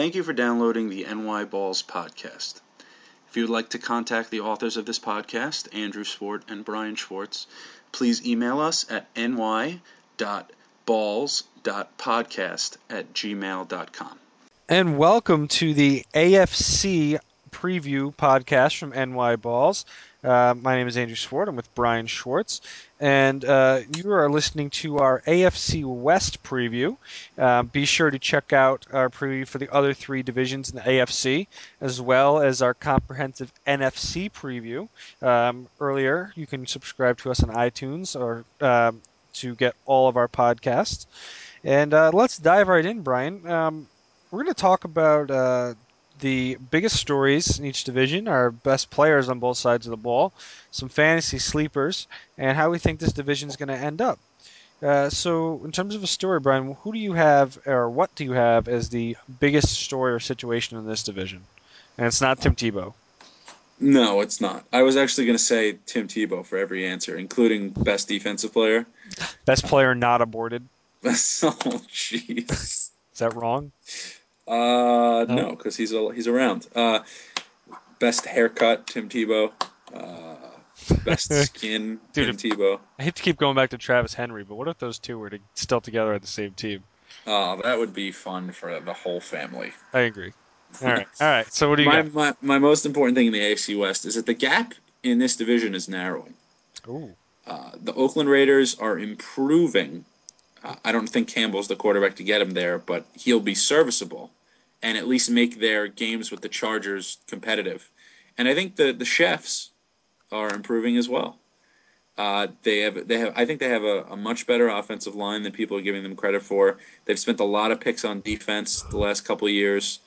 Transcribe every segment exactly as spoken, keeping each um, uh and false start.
Thank you for downloading the N Y Balls podcast. If you would like to contact the authors of this podcast, Andrew Schwartz and Brian Schwartz, please email us at n y dot balls dot podcast at gmail dot com. And welcome to the A F C preview podcast from N Y Balls. Uh, my name is Andrew Schwartz. I'm with Brian Schwartz. And uh, you are listening to our A F C West preview. Uh, be sure to check out our preview for the other three divisions in the A F C, as well as our comprehensive N F C preview. Um, earlier, you can subscribe to us on iTunes or um, to get all of our podcasts. And uh, let's dive right in, Brian. Um, we're going to talk about... Uh, The biggest stories in each division, our best players on both sides of the ball, some fantasy sleepers, and how we think this division is going to end up. Uh, so in terms of a story, Brian, who do you have or what do you have as the biggest story or situation in this division? And it's not Tim Tebow. No, it's not. I was actually going to say Tim Tebow for every answer, including best defensive player. Best player not aborted. Oh, jeez. Is that wrong? Uh, no, because he's he's around. Uh, best haircut, Tim Tebow. Uh, best skin, Dude, Tim Tebow. I hate to keep going back to Travis Henry, but what if those two were to, still together at the same team? Oh, that would be fun for the whole family. I agree. All right, all right. So what do you my, got? My my most important thing in the A F C West is that the gap in this division is narrowing. Ooh. Uh, the Oakland Raiders are improving. Uh, I don't think Campbell's the quarterback to get him there, but he'll be serviceable and at least make their games with the Chargers competitive. And I think the, the Chiefs are improving as well. Uh, they have they have I think they have a, a much better offensive line than people are giving them credit for. They've spent a lot of picks on defense the last couple of years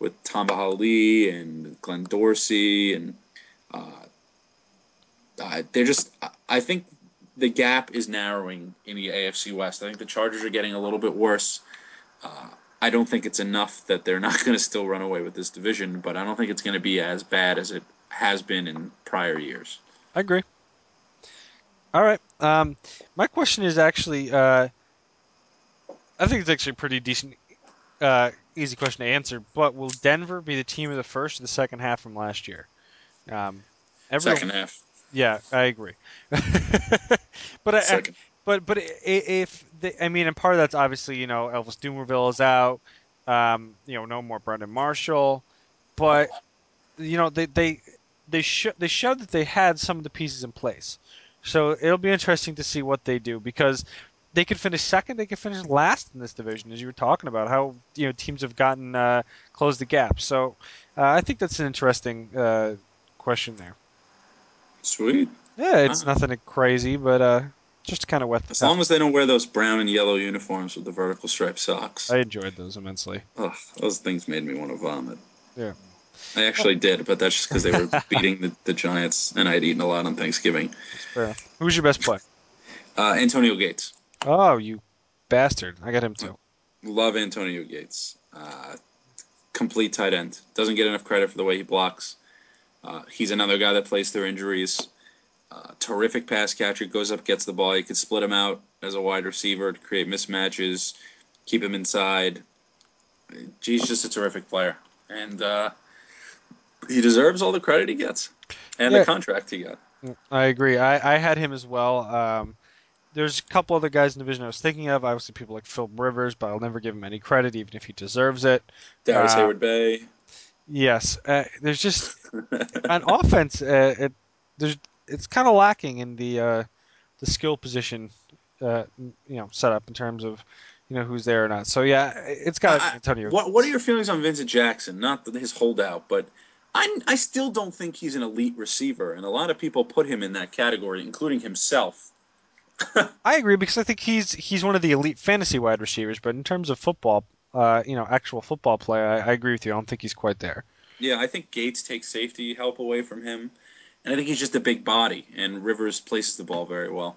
with Tom Baha Lee and Glenn Dorsey, and uh, uh, they're just I think. The gap is narrowing in the A F C West. I think the Chargers are getting a little bit worse. Uh, I don't think it's enough that they're not going to still run away with this division, but I don't think it's going to be as bad as it has been in prior years. I agree. All right. Um, my question is actually, uh, I think it's actually a pretty decent, uh, easy question to answer, but will Denver be the team of the first or the second half from last year? Um, everyone- second half. Yeah, I agree. but I, but but if they, I mean, and part of that's obviously, you know, Elvis Dumervil is out. Um, you know, no more Brandon Marshall. But you know, they they they showed they showed that they had some of the pieces in place. So it'll be interesting to see what they do, because they could finish second, they could finish last in this division, as you were talking about how you know teams have gotten uh, closed the gap. So uh, I think that's an interesting uh, question there. Sweet. Yeah, it's wow. nothing crazy, but uh, just kind of wet the As top. Long as they don't wear those brown and yellow uniforms with the vertical striped socks. I enjoyed those immensely. Ugh, those things made me want to vomit. Yeah. I actually did, but that's just because they were beating the, the Giants, and I'd eaten a lot on Thanksgiving. Fair. Who's your best player? Uh, Antonio Gates. Oh, you bastard. I got him too. Love Antonio Gates. Uh, complete tight end. Doesn't get enough credit for the way he blocks. Uh, he's another guy that plays through injuries. Uh, terrific pass catcher. Goes up, gets the ball. You could split him out as a wide receiver to create mismatches, keep him inside. He's just a terrific player. And uh, he deserves all the credit he gets and yeah. the contract he got. I agree. I, I had him as well. Um, there's a couple other guys in the division I was thinking of. Obviously, people like Phil Rivers, but I'll never give him any credit, even if he deserves it. Darrius uh, Hayward Bay. Yes, uh, there's just on offense. Uh, it there's it's kind of lacking in the uh, the skill position, uh, you know, setup in terms of you know who's there or not. So yeah, it's got uh, Antonio. What What are your feelings on Vincent Jackson? Not his holdout, but I I still don't think he's an elite receiver, and a lot of people put him in that category, including himself. I agree, because I think he's he's one of the elite fantasy wide receivers, but in terms of football. Uh, you know, actual football play, I, I agree with you. I don't think he's quite there. Yeah, I think Gates takes safety help away from him, and I think he's just a big body, and Rivers places the ball very well.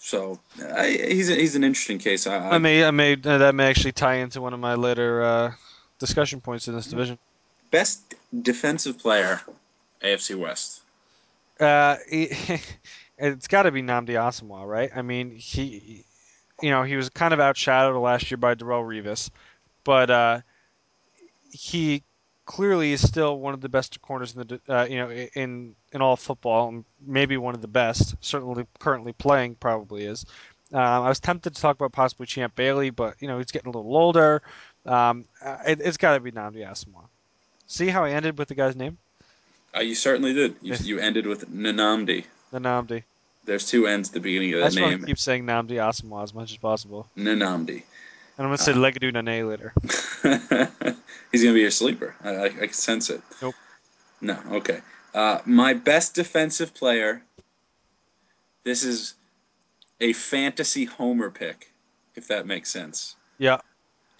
So I, he's a, he's an interesting case. I, I, I may I may uh, that may actually tie into one of my later uh, discussion points in this division. Best defensive player, A F C West. Uh, it, it's got to be Nnamdi Asamoah, right? I mean, he. You know, he was kind of outshadowed last year by Darrell Revis, but uh, he clearly is still one of the best corners in the uh, you know in in all of football, maybe one of the best. Certainly, currently playing probably is. Um, I was tempted to talk about possibly Champ Bailey, but you know he's getting a little older. Um, it, it's got to be Nnamdi Asamoah. See how I ended with the guy's name? Uh, you certainly did. You, you ended with Nnamdi. Nnamdi. There's two N's at the beginning of the name. I just want to keep saying Nnamdi Asamoah as much as possible. Nnamdi. And I'm going to say uh, Legadu Nane later. He's going to be your sleeper. I, I, I can sense it. Nope. No, okay. Uh, my best defensive player, this is a fantasy homer pick, if that makes sense. Yeah.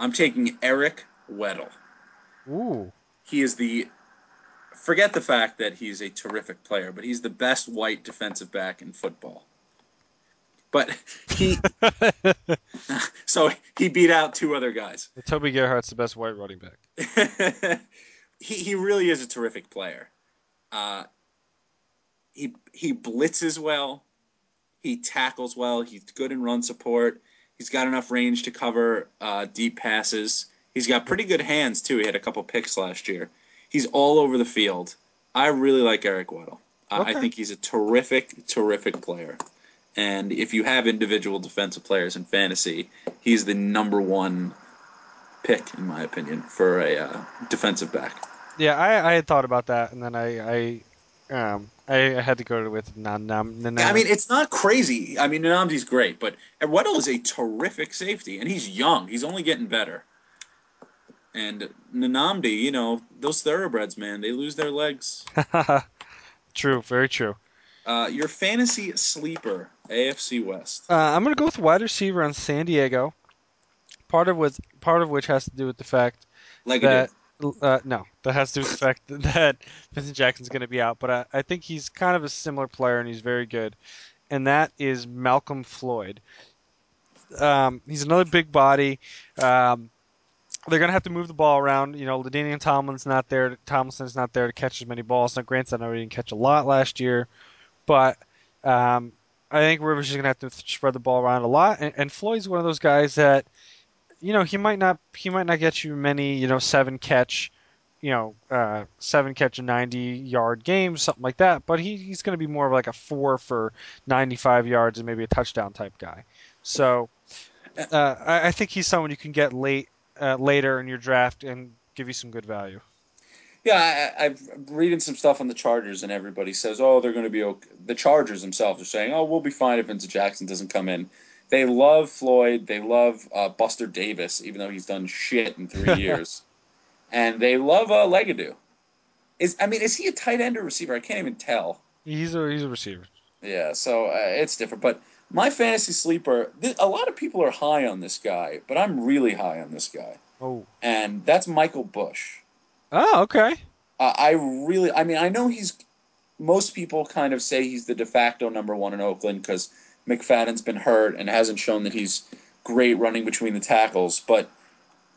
I'm taking Eric Weddle. Ooh. He is the, forget the fact that he's a terrific player, but he's the best white defensive back in football. But he, so he beat out two other guys. Toby Gerhardt's the best white running back. he he really is a terrific player. Uh, he he blitzes well. He tackles well. He's good in run support. He's got enough range to cover uh, deep passes. He's got pretty good hands too. He had a couple picks last year. He's all over the field. I really like Eric Weddle. Okay. I think he's a terrific, terrific player. And if you have individual defensive players in fantasy, he's the number one pick, in my opinion, for a uh, defensive back. Yeah, I, I had thought about that, and then I I, um, I had to go with Nnamdi. I mean, it's not crazy. I mean, Nnamdi's great, but Weddle is a terrific safety, and he's young. He's only getting better. And Nnamdi, you know, those thoroughbreds, man, they lose their legs. True, very true. Uh, your fantasy sleeper, A F C West. Uh, I'm going to go with wide receiver on San Diego. Part of which, part of which has to do with the fact like that uh, no, that has to do with the fact that Vincent Jackson's going to be out. But I, I think he's kind of a similar player, and he's very good. And that is Malcolm Floyd. Um, he's another big body. Um, They're going to have to move the ball around. You know, Ladainian Tomlinson's not there. Tomlinson's not there to catch as many balls. Now, granted, I know he didn't catch a lot last year, but um, I think Rivers is going to have to spread the ball around a lot. And, and Floyd's one of those guys that, you know, he might not he might not get you many, you know, seven catch, you know, uh, seven catch a ninety yard game, something like that. But he, he's going to be more of like a four for ninety-five yards and maybe a touchdown type guy. So uh, I, I think he's someone you can get late. Uh, later in your draft and give you some good value. Yeah, I, I've reading some stuff on the Chargers, and everybody says, "Oh, they're going to be okay." The Chargers themselves are saying, "Oh, we'll be fine if Vincent Jackson doesn't come in." They love Floyd. They love uh, Buster Davis, even though he's done shit in three years, and they love uh, Legadu. Is I mean, is he a tight end or receiver? I can't even tell. He's a he's a receiver. Yeah, so uh, it's different, but. My fantasy sleeper, a lot of people are high on this guy, but I'm really high on this guy. Oh. And that's Michael Bush. Oh, okay. Uh, I really, I mean, I know he's, most people kind of say he's the de facto number one in Oakland because McFadden's been hurt and hasn't shown that he's great running between the tackles. But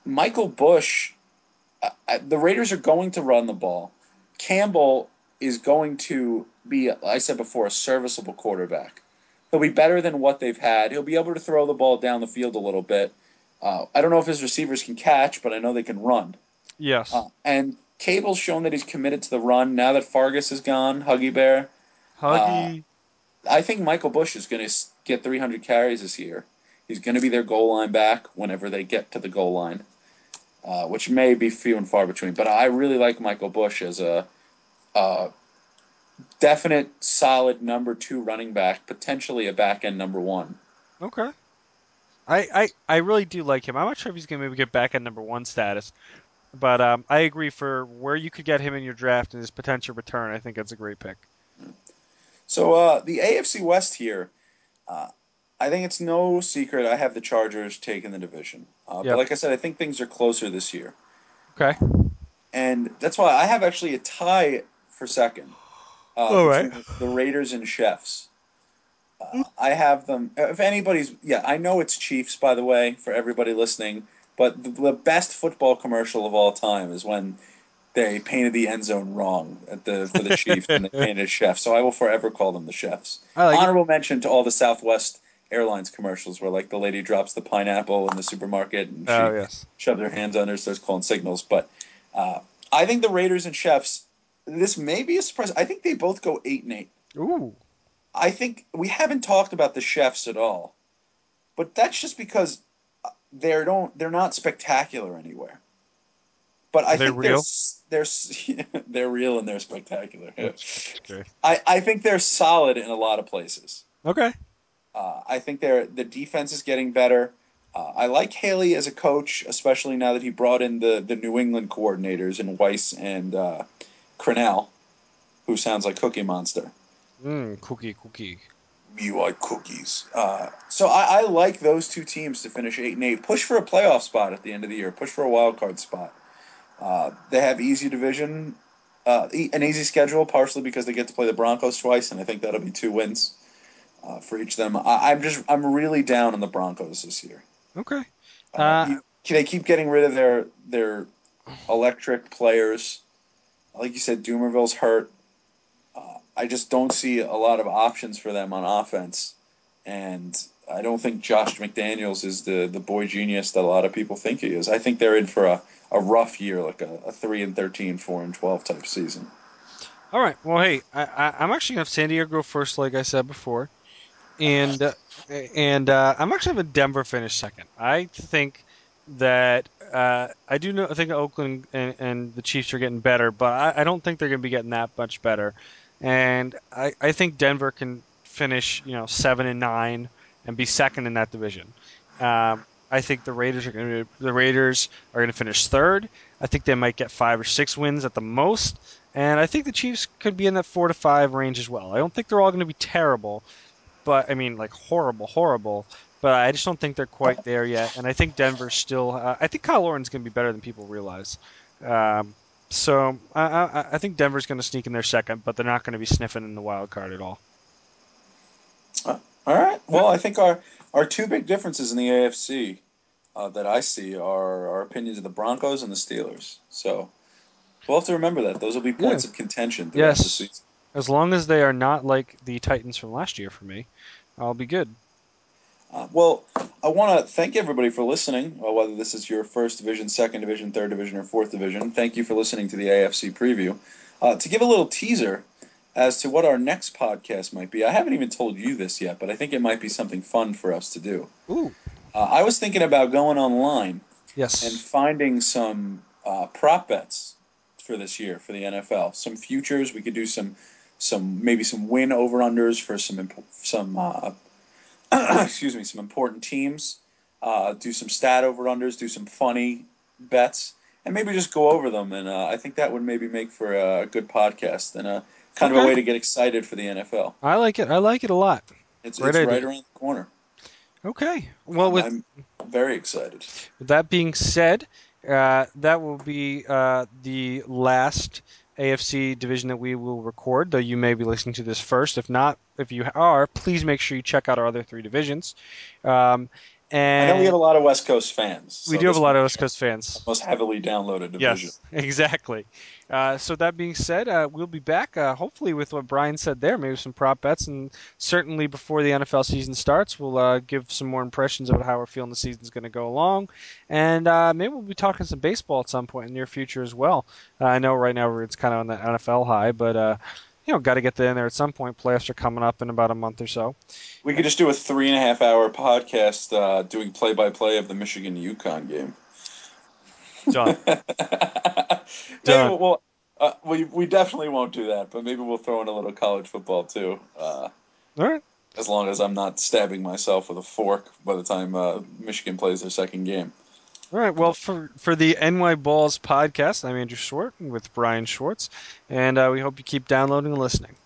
Michael Bush, uh, the Raiders are going to run the ball. Campbell is going to be, like I said before, a serviceable quarterback. He'll be better than what they've had. He'll be able to throw the ball down the field a little bit. Uh, I don't know if his receivers can catch, but I know they can run. Yes. Uh, and Cable's shown that he's committed to the run now that Fargus is gone, Huggy Bear. Huggy. Uh, I think Michael Bush is going to get three hundred carries this year. He's going to be their goal line back whenever they get to the goal line, uh, which may be few and far between. But I really like Michael Bush as a uh, – definite, solid number two running back, potentially a back end number one. Okay. I, I, I really do like him. I'm not sure if he's going to maybe get back end number one status, but um, I agree for where you could get him in your draft and his potential return. I think that's a great pick. So uh, the A F C West here, uh, I think it's no secret I have the Chargers taking the division. Uh, yep. But like I said, I think things are closer this year. Okay. And that's why I have actually a tie for second. Uh, All right. The Raiders and Chiefs. Uh, I have them. If anybody's, yeah, I know it's Chiefs, by the way, for everybody listening. But the, the best football commercial of all time is when they painted the end zone wrong at the for the Chiefs and they painted Chefs. So I will forever call them the Chefs. Like Honorable it. mention to all the Southwest Airlines commercials where like the lady drops the pineapple in the supermarket and oh, she yes. shoves her hands under, starts calling signals. But Uh, I think the Raiders and Chiefs, this may be a surprise. I think they both go eight and eight. Ooh. I think we haven't talked about the Chiefs at all, but that's just because they're don't they're not spectacular anywhere. But I they're think real? they're they're they're real and they're spectacular. Okay. I, I think they're solid in a lot of places. Okay. Uh, I think they're the defense is getting better. Uh, I like Haley as a coach, especially now that he brought in the, the New England coordinators in Weiss and uh, Crennell, who sounds like Cookie Monster. Mm, cookie, cookie. You like cookies. Uh, so I, I like those two teams to finish eight and eight. Push for a playoff spot at the end of the year. Push for a wild card spot. Uh, they have easy division, uh, an easy schedule, partially because they get to play the Broncos twice, and I think that'll be two wins uh, for each of them. I, I'm just I'm really down on the Broncos this year. Okay. Uh, uh, they keep getting rid of their their electric players. Like you said, Dumervil's hurt. Uh, I just don't see a lot of options for them on offense, and I don't think Josh McDaniels is the, the boy genius that a lot of people think he is. I think they're in for a, a rough year, like a, a three and thirteen, four and twelve type season. All right. Well, hey, I, I, I'm actually going to have San Diego go first, like I said before. And uh, and uh, I'm actually having Denver finish second. I think that uh, I do know. I think Oakland and, and the Chiefs are getting better, but I, I don't think they're going to be getting that much better. And I, I think Denver can finish, you know, seven and nine and be second in that division. Um, I think the Raiders are going to the Raiders are going to finish third. I think they might get five or six wins at the most, and I think the Chiefs could be in that four to five range as well. I don't think they're all going to be terrible. But, I mean, like, horrible, horrible. But I just don't think they're quite there yet. And I think Denver's still uh, – I think Kyle Orton's going to be better than people realize. Um, so I, I, I think Denver's going to sneak in their second, but they're not going to be sniffing in the wild card at all. Uh, all right. Well, I think our, our two big differences in the A F C uh, that I see are our opinions of the Broncos and the Steelers. So we'll have to remember that. Those will be points yeah. of contention throughout yes. the season. As long as they are not like the Titans from last year for me, I'll be good. Uh, well, I want to thank everybody for listening, well, whether this is your first division, second division, third division, or fourth division. Thank you for listening to the A F C preview. Uh, to give a little teaser as to what our next podcast might be, I haven't even told you this yet, but I think it might be something fun for us to do. Ooh. Uh, I was thinking about going online yes. and finding some uh, prop bets for this year for the N F L. Some futures. We could do some... Some maybe some win over unders for some imp- some uh, excuse me some important teams. Uh, do some stat over unders. Do some funny bets, and maybe just go over them. And uh, I think that would maybe make for a good podcast and a kind okay. of a way to get excited for the N F L. I like it. I like it a lot. It's, it's right around the corner. Okay. Well, with I'm very excited. With that being said, uh, that will be uh, the last A F C division that we will record, though you may be listening to this first. If not, if you are, please make sure you check out our other three divisions. Um, and I know we have a lot of West Coast fans. So we do have a lot of West Coast fans. Most heavily downloaded division. Yes, exactly. Uh, so that being said, uh, we'll be back uh, hopefully with what Brian said there, maybe some prop bets, and certainly before the N F L season starts, we'll uh, give some more impressions of how we're feeling the season's going to go along, and uh, maybe we'll be talking some baseball at some point in the near future as well. Uh, I know right now it's kind of on the N F L high, but... Uh, You know, got to get in there at some point. Playoffs are coming up in about a month or so. We could just do a three and a half hour podcast uh, doing play by play of the Michigan-Yukon game. Done. Done. Well, uh, we we definitely won't do that, but maybe we'll throw in a little college football too. Uh, All right. As long as I'm not stabbing myself with a fork by the time uh, Michigan plays their second game. All right, well, for, for the N Y Balls podcast, I'm Andrew Schwartz with Brian Schwartz, and uh, we hope you keep downloading and listening.